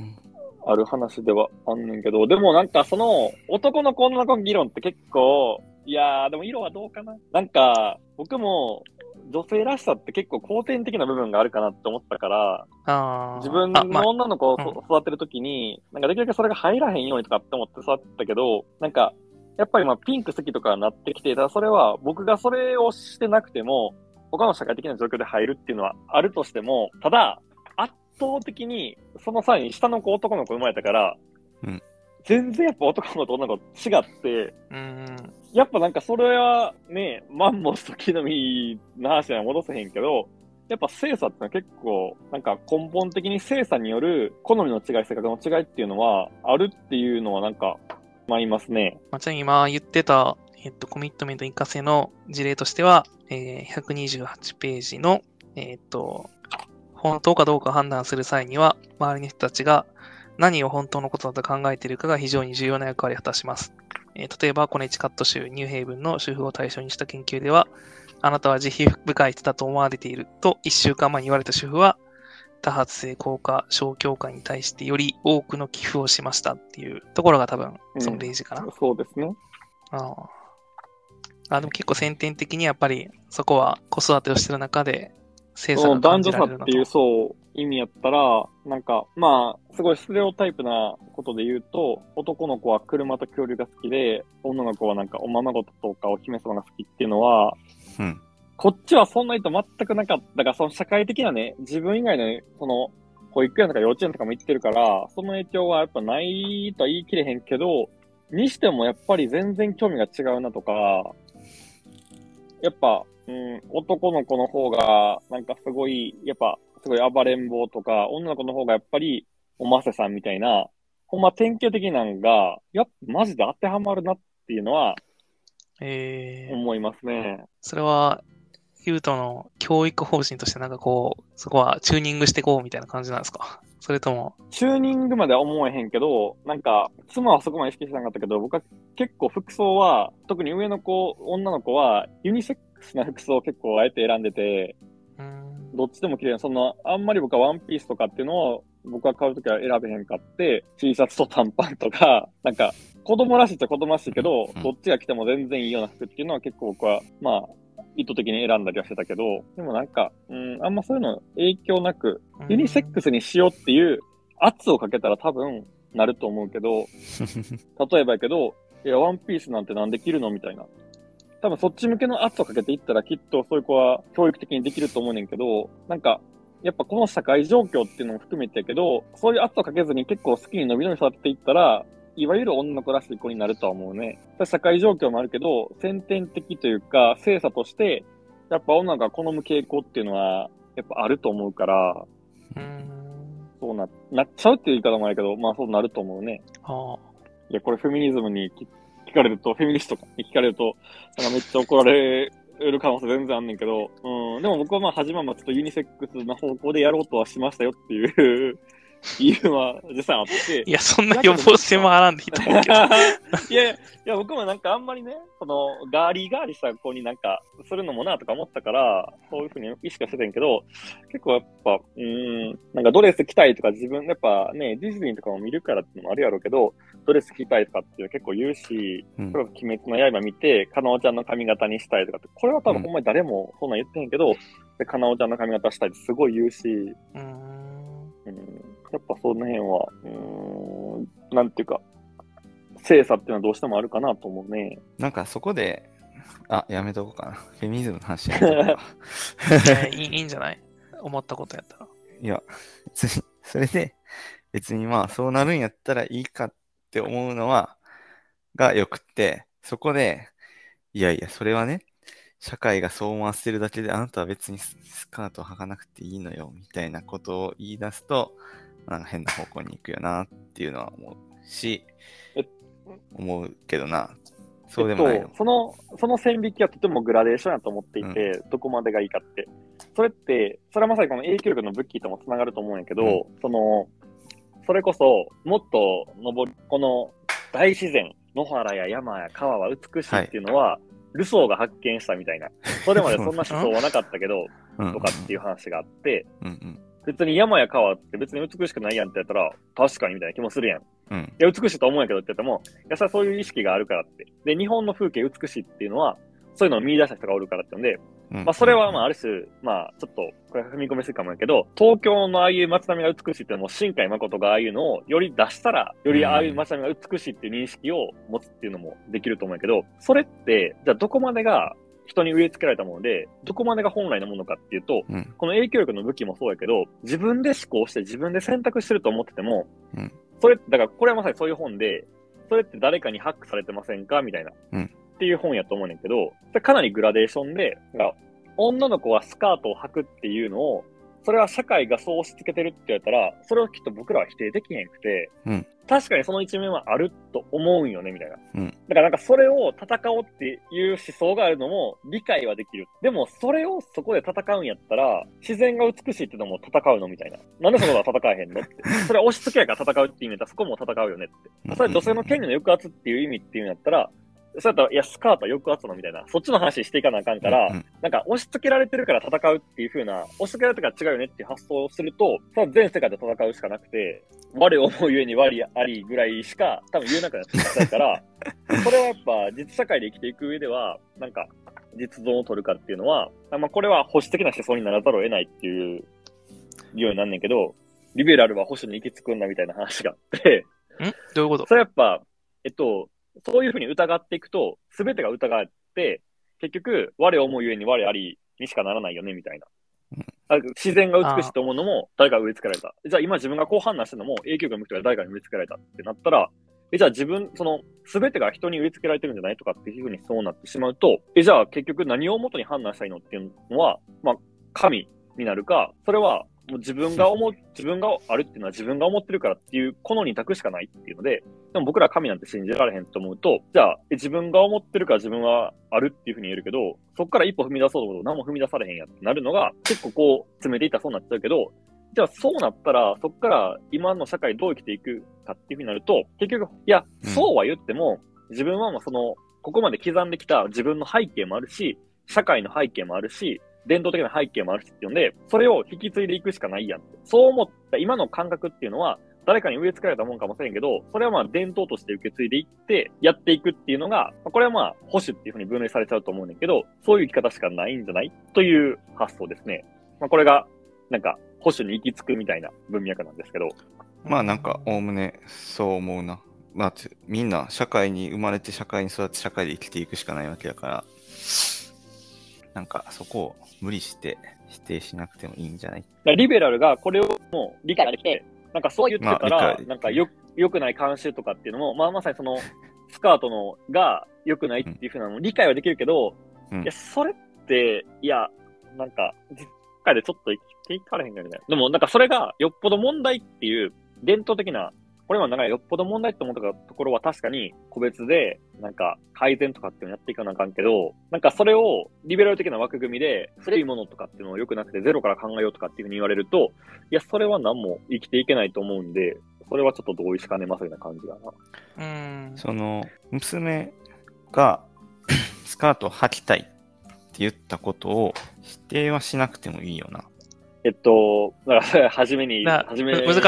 ある話ではあんねんけど、でもなんかその男の子女の子の議論って結構、いやーでも色はどうかな？なんか僕も女性らしさって結構後天的な部分があるかなって思ったから、自分の女の子を育てるときに、なんかできるだけそれが入らへんようにとかって思って育ってたけど、なんか、やっぱりまあピンク好きとかになってきて、ただそれは僕がそれをしてなくても、他の社会的な状況で入るっていうのはあるとしても、ただ、圧倒的にその際に下の子、男の子生まれたから、うん、全然やっぱ男の子と女の子違って、やっぱなんかそれはね、マンモスと木の実の話には戻せへんけど、やっぱ性差ってのは結構、なんか根本的に性差による好みの違い、性格の違いっていうのはあるっていうのはなんか、いますね。まあ、ちなみに今言ってた、コミットメント一過性の事例としては、128ページの、本当かどうか判断する際には、周りの人たちが何を本当のことだと考えているかが非常に重要な役割を果たします。例えば、コネチカット州ニューヘイブンの主婦を対象にした研究では、あなたは慈悲深い人だと思われていると1週間前に言われた主婦は、多発性硬化症協会に対してより多くの寄付をしましたっていうところが多分その例示かな、そうですね。でも結構先天的にやっぱりそこは子育てをしてる中で性差が感じられるのと男女差っていう意味やったら、なんかまあすごいステレオタイプなことで言うと、男の子は車と恐竜が好きで、女の子はなんかおままごととかお姫様が好きっていうのは、こっちはそんな意図全くなかったが、その社会的なね、自分以外の、ね、その、保育園とか幼稚園とかも行ってるから、その影響はやっぱないとは言い切れへんけど、にしてもやっぱり全然興味が違うなとか、やっぱ、男の子の方が、なんかすごい、やっぱ、すごい暴れん坊とか、女の子の方がやっぱり、おませさんみたいな、ほんま典型的なんが、やっぱマジで当てはまるなっていうのは、思いますね。それは、キュートの教育方針としてなんかこうそこはチューニングしていこうみたいな感じなんですか？それともチューニングまでは思えへんけど、なんか妻はそこまで意識してなかったけど、僕は結構服装は特に上の子女の子はユニセックスな服装を結構あえて選んでて、どっちでも着れる。そんなあんまり僕はワンピースとかっていうのを僕は買うときは選べへんかって、 T シャツと短パンとか、なんか子供らしいっちゃ子供らしいけど、どっちが着ても全然いいような服っていうのは結構僕はまあ意図的に選んだりはしてたけど、でもなんかあんまそういうの影響なくユニセックスにしようっていう圧をかけたら多分なると思うけど、例えばやけど、いやワンピースなんてなんで着るのみたいな、多分そっち向けの圧をかけていったらきっとそういう子は教育的にできると思うねんけど、なんかやっぱこの社会状況っていうのも含めてやけど、そういう圧をかけずに結構好きに伸び伸び育てていったら、いわゆる女の子らしい子になるとは思うね。社会状況もあるけど、先天的というか性差としてやっぱ女が好む傾向っていうのはやっぱあると思うから、そうなっちゃうっていう言い方もあるけど、まあそうなると思うね。ああ、いやこれフェミニズムに聞かれると、フェミニストに聞かれるとなんかめっちゃ怒られる可能性全然あんねんけど、でも僕はまあ始まんまちょっとユニセックスな方向でやろうとはしましたよっていう理由は実際あって、いやそんな予防性もあらんでいいと思うけどいや僕もなんかあんまりね、そのガーリーした子になんかするのもなとか思ったから、そういうふうに意識はしてたんやけど、結構やっぱなんかドレス着たいとか、自分やっぱねディズニーとかも見るからっていうのもあるやろうけど、ドレス着たいとかっていうの結構言うし、それこそ鬼滅の刃見て加納ちゃんの髪型にしたいとかって、これは多分ほんまに誰もそんなん言ってへんけど、加納ちゃんの髪型したいってすごい言うし、やっぱその辺は、なんていうか、精査っていうのはどうしてもあるかなと思うね。なんかそこで、やめとこうかな。フェミニズムの話やめとこういいんじゃない？思ったことやったら。いや、それで、別にまあ、そうなるんやったらいいかって思うのは、がよくって、そこで、いやいや、それはね、社会がそう思わせてるだけで、あなたは別にスカートを履かなくていいのよ、みたいなことを言い出すと、なんか変な方向に行くよなっていうのは思うし、思うけどな。そうでもないの、その線引きはとてもグラデーションやと思っていて、どこまでがいいかって。それはまさにこの影響力の武器ともつながると思うんやけど、それこそ、もっとこの大自然、野原や山や川は美しいっていうのは、ルソーが発見したみたいな。それまでそんな思想はなかったけど、とかっていう話があって、別に山や川って別に美しくないやんってやったら、確かにみたいな気もするやん。いや、美しいと思うんやけどって言っても、いや、それはそういう意識があるからって。で、日本の風景美しいっていうのは、そういうのを見出した人がおるからってので、まあそれはまあある種、まあちょっと、これ踏み込みすぎかもやけど、東京のああいう街並みが美しいっていうのも、新海誠がああいうのをより出したら、よりああいう街並みが美しいっていう認識を持つっていうのもできると思うんやけど、それって、じゃあどこまでが、人に植え付けられたもので、どこまでが本来のものかっていうと、この影響力の武器もそうやけど、自分で思考して自分で選択してると思ってても、それだからこれはまさにそういう本で、それって誰かにハックされてませんかみたいな、っていう本やと思うねんけど、かなりグラデーションで、女の子はスカートを履くっていうのを、それは社会がそう押し付けてるって言われたら、それをきっと僕らは否定できへんくて、確かにその一面はあると思うんよねみたいな、だからなんかそれを戦おうっていう思想があるのも理解はできる。でもそれをそこで戦うんやったら、自然が美しいってのも戦うのみたいな、なんでそのことは戦えへんのってそれは押し付けやから戦うって意味だったら、そこも戦うよねって。それ女性の権利の抑圧っていう意味っていうんやったら、そうやったら、いや、スカートは抑圧のみたいな、そっちの話していかなあかんから、なんか押し付けられてるから戦うっていう風な、押し付けられてるから違うよねっていう発想をすると、ただ全世界で戦うしかなくて、我を思うゆえに我ありぐらいしか多分言えなくなってきたから、それはやっぱ実社会で生きていく上では、なんか実存を取るかっていうのは、まあこれは保守的な思想にならざるを得ないっていうようになんねんけど、リベラルは保守に行き着くんだみたいな話があって、どういうこと？それやっぱ、そういうふうに疑っていくと、すべてが疑って、結局、我思うゆえに我ありにしかならないよね、みたいな。自然が美しいと思うのも、誰かが植え付けられた。じゃあ今自分がこう判断してるのも、影響力の人が誰かに植え付けられたってなったら、じゃあ自分、すべてが人に植え付けられてるんじゃないとかっていうふうにそうなってしまうと、じゃあ結局何を元に判断したいのっていうのは、まあ、神になるか、それは、もう自分があるっていうのは自分が思ってるからっていう、この二択しかないっていうので、でも僕ら神なんて信じられへんと思うと、じゃあ自分が思ってるから自分はあるっていうふうに言えるけど、そこから一歩踏み出そうと思うと何も踏み出されへんやってなるのが、結構こう詰めていたらそうなっちゃうけど、じゃあそうなったら、そこから今の社会どう生きていくかっていうふうになると、結局、いや、そうは言っても、自分はまあその、ここまで刻んできた自分の背景もあるし、社会の背景もあるし、伝統的な背景もあるしっていうので、それを引き継いでいくしかないやんって。そう思った今の感覚っていうのは、誰かに植え付けられたもんかもしれんけど、それはまあ伝統として受け継いでいってやっていくっていうのが、これはまあ保守っていうふうに分類されちゃうと思うんだけど、そういう生き方しかないんじゃないという発想ですね。まあこれがなんか保守に行き着くみたいな文脈なんですけど。まあなんか概ねそう思うな。まあみんな社会に生まれて社会に育って社会で生きていくしかないわけだから、なんかそこを無理して否定しなくてもいいんじゃない？リベラルがこれをもう理解できて、なんかそう言ってたら、まあ、なんか良くない慣習とかっていうのも、まあまさにそのスカートのが良くないっていうふうなのも理解はできるけど、うん、いや、それって、いや、なんか、実家でちょっと生きていかれへんよね。でもなんかそれがよっぽど問題っていう、伝統的な、これはなんかよっぽど問題って思ったところは確かに個別でなんか改善とかっていうのやっていかなあかんけど、なんかそれをリベラル的な枠組みで古いものとかっていうのを良くなくてゼロから考えようとかっていうふうに言われると、いやそれは何も生きていけないと思うんで、それはちょっと同意しかねますような感じだな。その娘がスカートを履きたいって言ったことを否定はしなくてもいいよな。だから初め難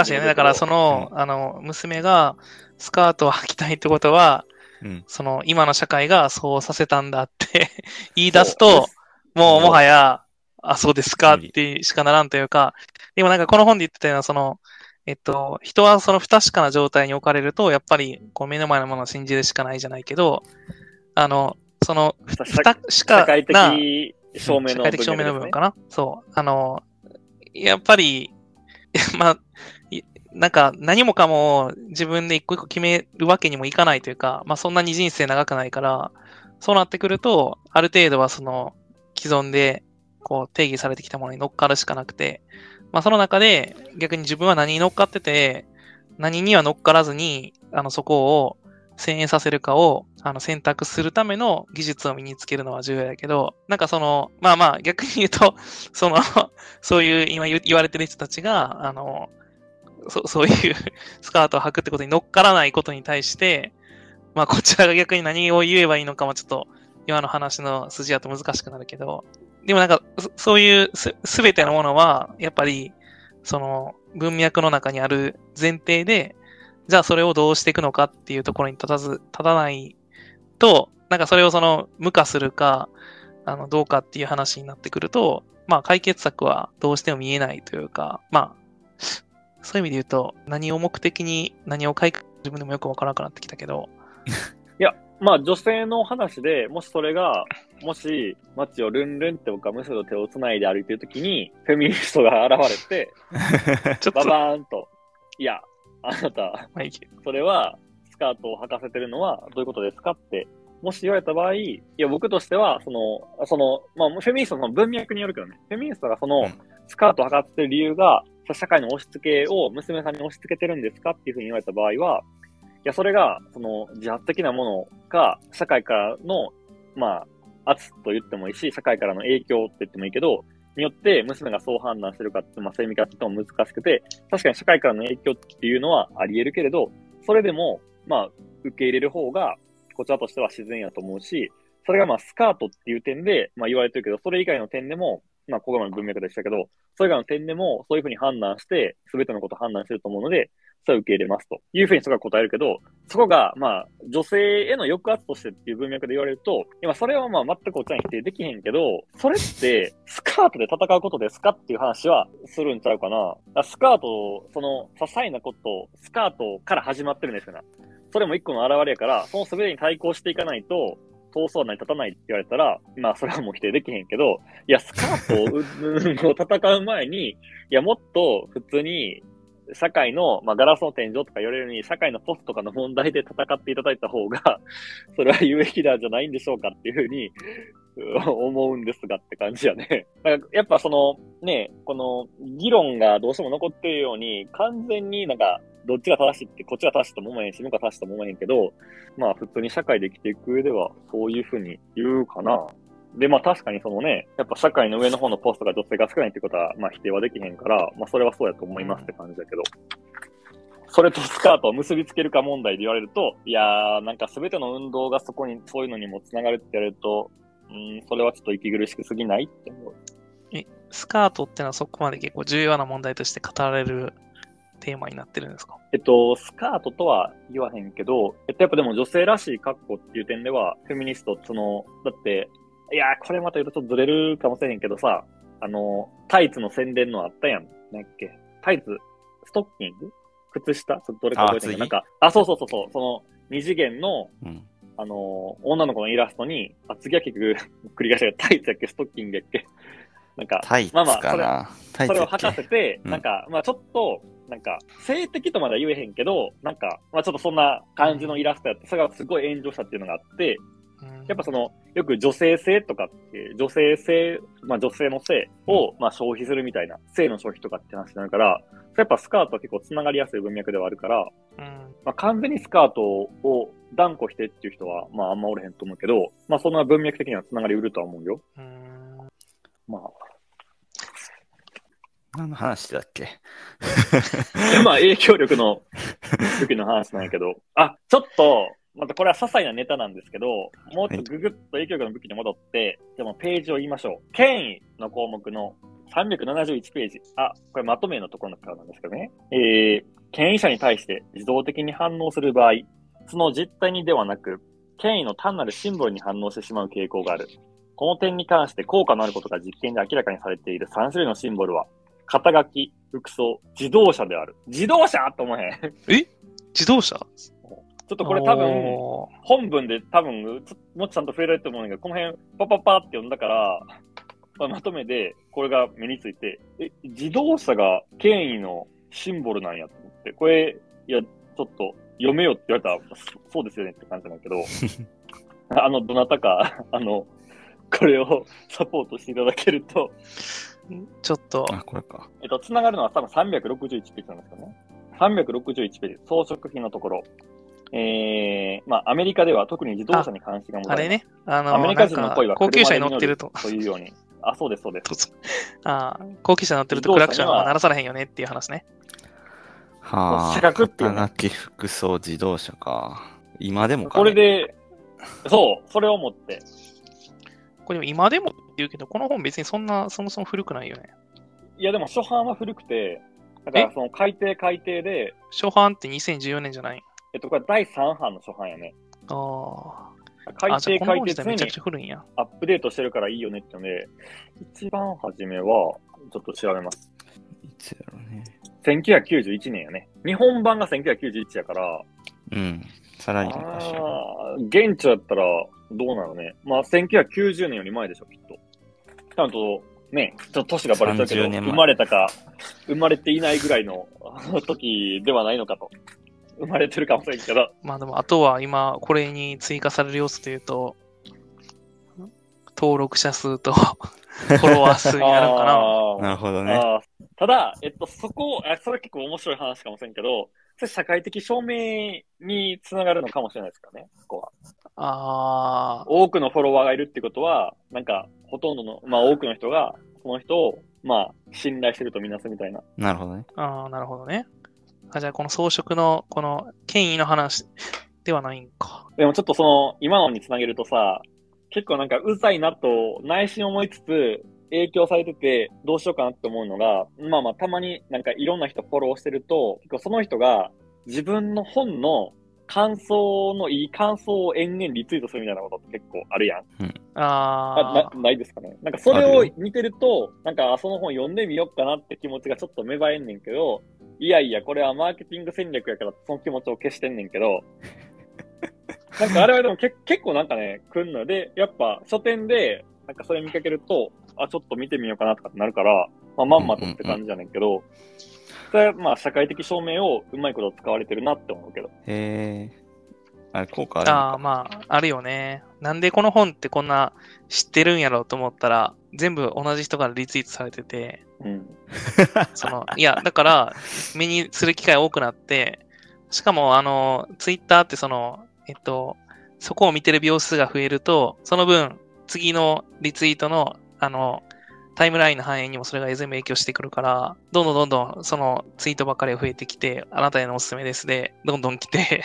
しいよね。だからその、うん、娘がスカートを履きたいってことは、うん、その今の社会がそうさせたんだって言い出すと、もうもはや、あ、そうですかってしかならんというか、でもなんかこの本で言ってたような、その、人はその不確かな状態に置かれると、やっぱりこう目の前のものを信じるしかないじゃないけど、その不確かな、社会的証明の部分かな。そう。やっぱり、まあ、なんか何もかも自分で一個一個決めるわけにもいかないというか、まあそんなに人生長くないから、そうなってくると、ある程度はその既存でこう定義されてきたものに乗っかるしかなくて、まあその中で逆に自分は何に乗っかってて、何には乗っからずに、そこを遷延させるかを選択するための技術を身につけるのは重要だけど、なんかその、まあまあ逆に言うと、その、そういう今言われてる人たちが、そういうスカートを履くってことに乗っからないことに対して、まあこちらが逆に何を言えばいいのかもちょっと今の話の筋だと難しくなるけど、でもなんかそういう全てのものは、やっぱりその文脈の中にある前提で、じゃあそれをどうしていくのかっていうところに立たないと、なんかそれをその無化するか、どうかっていう話になってくると、まあ解決策はどうしても見えないというか、まあ、そういう意味で言うと、何を目的に何を解決、自分でもよくわからなくなってきたけど。いや、まあ女性の話でもしそれが、もし街をルンルンって僕は娘と手をつないで歩いてるときに、フェミニストが現れて、ちょっとババーンと、いや、あなた、それはスカートを履かせてるのはどういうことですかって、もし言われた場合、いや、僕としては、まあ、フェミニストの文脈によるけどね、フェミニストがそのスカートを履かせてる理由が、社会の押し付けを娘さんに押し付けてるんですかっていうふうに言われた場合は、いや、それが、その自発的なものが、社会からの、まあ、圧と言ってもいいし、社会からの影響って言ってもいいけど、によって娘がそう判断してるかって、まあ、そういう見方っても難しくて、確かに社会からの影響っていうのはあり得るけれど、それでも、まあ、受け入れる方が、こちらとしては自然やと思うし、それがまあ、スカートっていう点で、まあ、言われてるけど、それ以外の点でも、まあ、ここまでの文脈でしたけど、それ以外の点でも、そういうふうに判断して、すべてのことを判断してると思うので、それを受け入れますというふうにそこが答えるけど、そこが、まあ、女性への抑圧としてっていう文脈で言われると、今それはまあ全くお茶に否定できへんけど、それってスカートで戦うことですかっていう話はするんちゃうかな。スカート、その些細なこと、スカートから始まってるんですよね。それも一個の表れやから、その全てに対抗していかないと、闘争内立たないって言われたら、まあそれはもう否定できへんけど、いや、スカートを戦う前に、いや、もっと普通に、社会の、まあ、ガラスの天井とか言われるように、社会のポストとかの問題で戦っていただいた方が、それは有益なんじゃないんでしょうかっていうふうに思うんですがって感じやね。なんかやっぱその、ね、この議論がどうしても残っているように、完全になんかどっちが正しいってこっちが正しいとも思えへんし、向こうが正しいとも思えへんけど、まあ普通に社会で生きていく上ではそういうふうに言うかな。で、まあ確かにそのね、やっぱ社会の上の方のポストが女性が少ないってことはまあ否定はできへんから、まあそれはそうやと思いますって感じだけど。それとスカートを結びつけるか問題で言われると、いやーなんか全ての運動がそこにそういうのにもつながるって言われると、それはちょっと息苦しくすぎないって思う。スカートってのはそこまで結構重要な問題として語られるテーマになってるんですか？スカートとは言わへんけど、やっぱでも女性らしい格好っていう点では、フェミニストその、だって、いやーこれまた言うとちょっとずれるかもしれへんけどさ、タイツの宣伝のあったやん。なんだっけ？タイツ？ストッキング？靴下？ちょっとどれか覚えてない。なんか、そう。その、二次元の、女の子のイラストに、次は結局、繰り返しがタイツやっけ？ストッキングやっけ？なんか、タイツかな？それを履かせて、なんか、まあちょっと、なんか、性的とまだ言えへんけど、なんか、まあちょっとそんな感じのイラストやって、それがすごい炎上したっていうのがあって、やっぱその、よく女性性とかって、女性の性を、まあ消費するみたいな、性の消費とかって話になるから、やっぱスカートは結構つながりやすい文脈ではあるから、まあ完全にスカートを断固してっていう人は、まああんまおれへんと思うけど、まあそんな文脈的にはつながりうるとは思うよ。まあ。何の話だっけ？まあ影響力の武器の話なんやけど、あ、ちょっと、またこれは些細なネタなんですけど、もうちょっとググッと影響力の武器に戻って、でもページを言いましょう。権威の項目の371ページ。あ、これまとめのところからなんですけどね。権威者に対して自動的に反応する場合、その実態にではなく、権威の単なるシンボルに反応してしまう傾向がある。この点に関して効果のあることが実験で明らかにされている3種類のシンボルは、肩書き、服装、自動車である。自動車と思えへん。自動車？ちょっとこれ多分、本文で多分、もうちゃんと触れられると思うんだけど、この辺、パって読んだから、まとめで、これが目について、自動車が権威のシンボルなんやと思って、これ、いや、ちょっと読めよって言われたら、そうですよねって感じなんだけど、どなたか、これをサポートしていただけると、ちょっと、あ、これか。つながるのは多分361ページなんですかね。361ページ、装飾品のところ。まあアメリカでは特に自動車に関心が持たれます。アメリカ人の声は高級車に乗ってるというように、あ、そうですそうです。あ、高級車に乗ってるとクラクションは鳴らされへんよねっていう話ね。はあ。肩書き、服装、自動車か。今でもか、ね。これで、そう、それを持って。これでも今でもって言うけど、この本別にそんなそもそも古くないよね。いやでも初版は古くて、だからその改訂で。初版って2014年じゃない？これ第3版の初版やね。改訂常にアップデートしてるからいいよねってので、一番初めは、ちょっと調べます。いつやろね。1991年やね。日本版が1991やから。うん。さらに昔。現地だったら、どうなのね。まあ、1990年より前でしょ、きっと。ちゃんと、ね、ちょっと年がバレたけど、生まれたか、生まれていないぐらいの時ではないのかと。生まれてるかもしれんけど。まあでも、あとは今、これに追加される要素というと、登録者数とフォロワー数になるかな。なるほどね。ただ、それ結構面白い話かもしれんけど、それ社会的証明につながるのかもしれないですからね、そこは。多くのフォロワーがいるってことは、なんか、ほとんどの、まあ多くの人が、この人を、まあ、信頼してるとみなすみたいな。なるほどね。なるほどね。じゃあこの装飾のこの権威の話ではないんか。でもちょっとその今のにつなげるとさ、結構なんかうざいなと内心思いつつ影響されててどうしようかなって思うのが、まあたまになんかいろんな人フォローしてると、結構その人が自分の本の感想のいい感想を延々リツイートするみたいなことって結構あるやん。ないですかね。なんかそれを見てると、なんかその本読んでみようかなって気持ちがちょっと芽生えんねんけど、いやいやこれはマーケティング戦略やからその気持ちを消してんねんけど、なんかあれはでも結構なんかね来るので、やっぱ書店でなんかそれ見かけると、あ、ちょっと見てみようかなとかってなるから、まあ、まんまとって感じじゃねんけど、それはまあ社会的証明をうまいこと使われてるなって思うけど。へえ。あれ効果あるのか。ああ、まあ、あるよね。なんでこの本ってこんな知ってるんやろうと思ったら、全部同じ人からリツイートされてて、うん、そのいや、だから、目にする機会多くなって、しかも、ツイッターってその、そこを見てる秒数が増えると、その分、次のリツイートの、タイムラインの反映にもそれが全部影響してくるから、どんどんどんどんそのツイートばっかりが増えてきて、あなたへのおすすめですで、どんどん来て、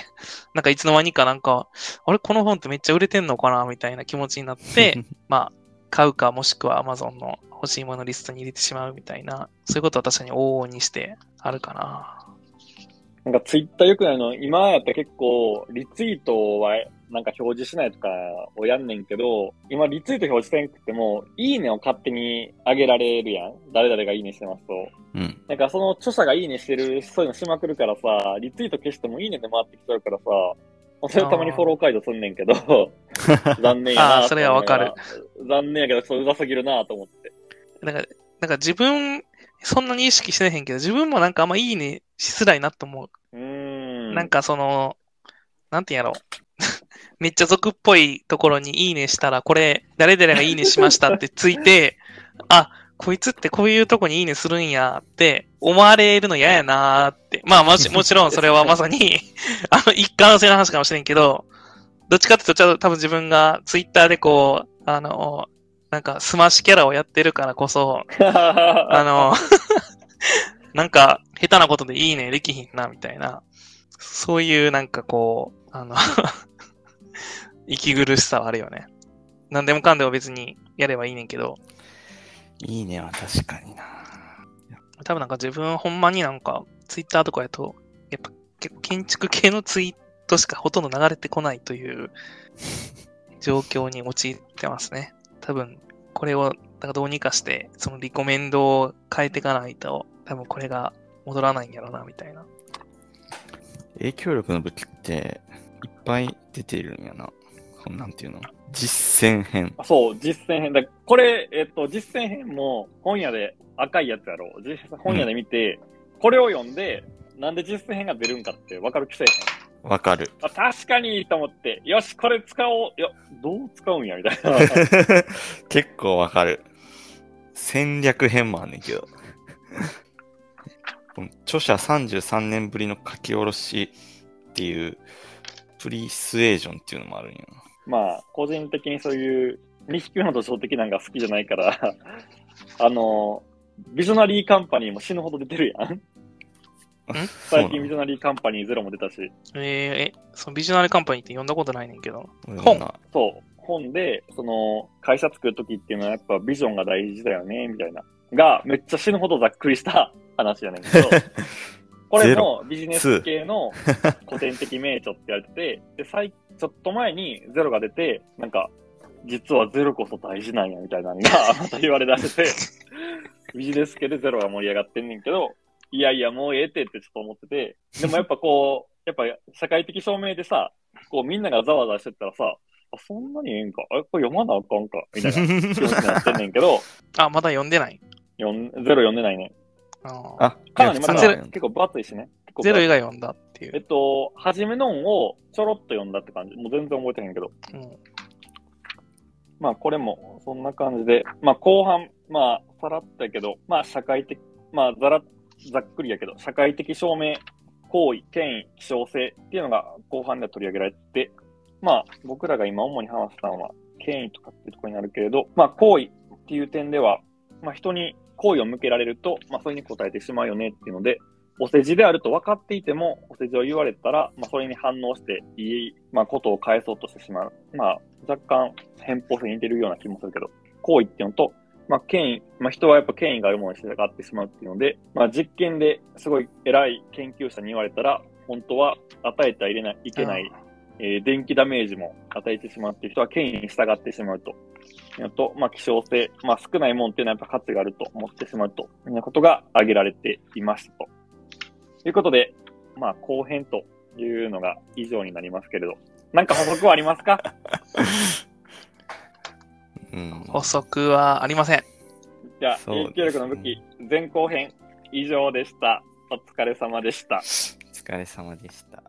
なんかいつの間にかなんか、あれこの本ってめっちゃ売れてんのかなみたいな気持ちになって、まあ、買うかもしくは Amazon の欲しいものリストに入れてしまうみたいな、そういうことは確かに往々にしてあるかな。なんかツイッターよくないの、今やったら結構リツイートはなんか表示しないとかをやんねんけど、今リツイート表示せんくっても、いいねを勝手に上げられるやん。誰々がいいねしてますと。うん。なんかその著者がいいねしてる、そういうのしまくるからさ、リツイート消してもいいねで回ってきちゃうからさ、それたまにフォロー解除すんねんけど、残念やな。ああ、それはわかる。残念やけど、それうざすぎるなと思って。なんか自分、そんなに意識してへんけど、自分もなんかあんまいいねしづらいなと思う。なんかその、なんて言うんやろ。めっちゃ俗っぽいところにいいねしたら、これ、誰々がいいねしましたってついて、あ、こいつってこういうとこにいいねするんやって思われるの嫌やなーって。まあもちろんそれはまさに、一貫性の話かもしれんけど、どっちかっていうと、多分自分がツイッターでこう、なんかスマッシュキャラをやってるからこそ、なんか下手なことでいいねできひんなみたいな、そういうなんかこう、息苦しさはあるよね。何でもかんでも別にやればいいねんけど。いいねは確かにな。多分なんか自分ほんまになんかツイッターとかやと、やっぱ結構建築系のツイートしかほとんど流れてこないという状況に陥ってますね。多分これをどうにかしてそのリコメンドを変えていかないと、多分これが戻らないんやろうなみたいな。影響力の武器っていっぱい出ているんやな。なんていうの？実践編。そう、実践編だ。これ、実践編も本屋で赤いやつやろ。本屋で見て、うん、これを読んで、なんで実践編が出るんかって分かる気せえへん。分かる。あ、確かにいいと思って、よし、これ使おう。いや、どう使うんやみたいな。結構分かる。戦略編もあんねんけど。著者33年ぶりの書き下ろしっていう、プリスエージョンっていうのもあるんやな。まあ、個人的にそういう2匹目の土壌的なんか好きじゃないから、ビジョナリーカンパニーも死ぬほど出てるやん。最近ビジョナリーカンパニーゼロも出たし。そのビジョナリーカンパニーって読んだことないねんけど。本？そう。本で、その、会社作るときっていうのはやっぱビジョンが大事だよね、みたいな。が、めっちゃ死ぬほどざっくりした話やねんけど。これもビジネス系の古典的名著って言われてて、で、ちょっと前にゼロが出て、なんか、実はゼロこそ大事なんやみたいなのがまた言われ出してて、ビジネス系でゼロが盛り上がってんねんけど、いやいやもうええってってちょっと思ってて、でもやっぱこう、やっぱ社会的証明でさ、こうみんながざわざわしてたらさ、あ、そんなにええんか、あ、これ読まなあかんか、みたいな気持ちになってんねんけど。あ、まだ読んでない？ゼロ読んでないね。あ、かなりまだ結構分厚いしね。ゼロ以外読んだっていう。初めのんをちょろっと読んだって感じ。もう全然覚えてへんけど。うん、まあこれもそんな感じで、まあ後半、まあさらったけど、まあ社会的、まあざっくりやけど、社会的証明、行為、権威、希少性っていうのが後半で取り上げられてて、まあ僕らが今主に話したのは権威とかっていうところになるけれど、まあ行為っていう点では、まあ人に好意を向けられると、まあ、それに応えてしまうよねっていうので、お世辞であると分かっていても、お世辞を言われたら、まあ、それに反応していい、まあ、ことを返そうとしてしまう。まあ、若干偏方性に似てるような気もするけど、好意っていうのと、まあ、権威、まあ、人はやっぱ権威があるものに従ってしまうっていうので、まあ、実験ですごい偉い研究者に言われたら、本当は与えてはいけない、電気ダメージも与えてしまうっていう人は権威に従ってしまうと。まあ、希少性、まあ、少ないもんっていうのはやっぱ価値があると思ってしまうということが挙げられていますと。ということで、まあ、後編というのが以上になりますけれど、なんか補足はありますか？補足はありません。じゃあ、影響力の武器、前後編以上でした。お疲れ様でした。お疲れ様でした。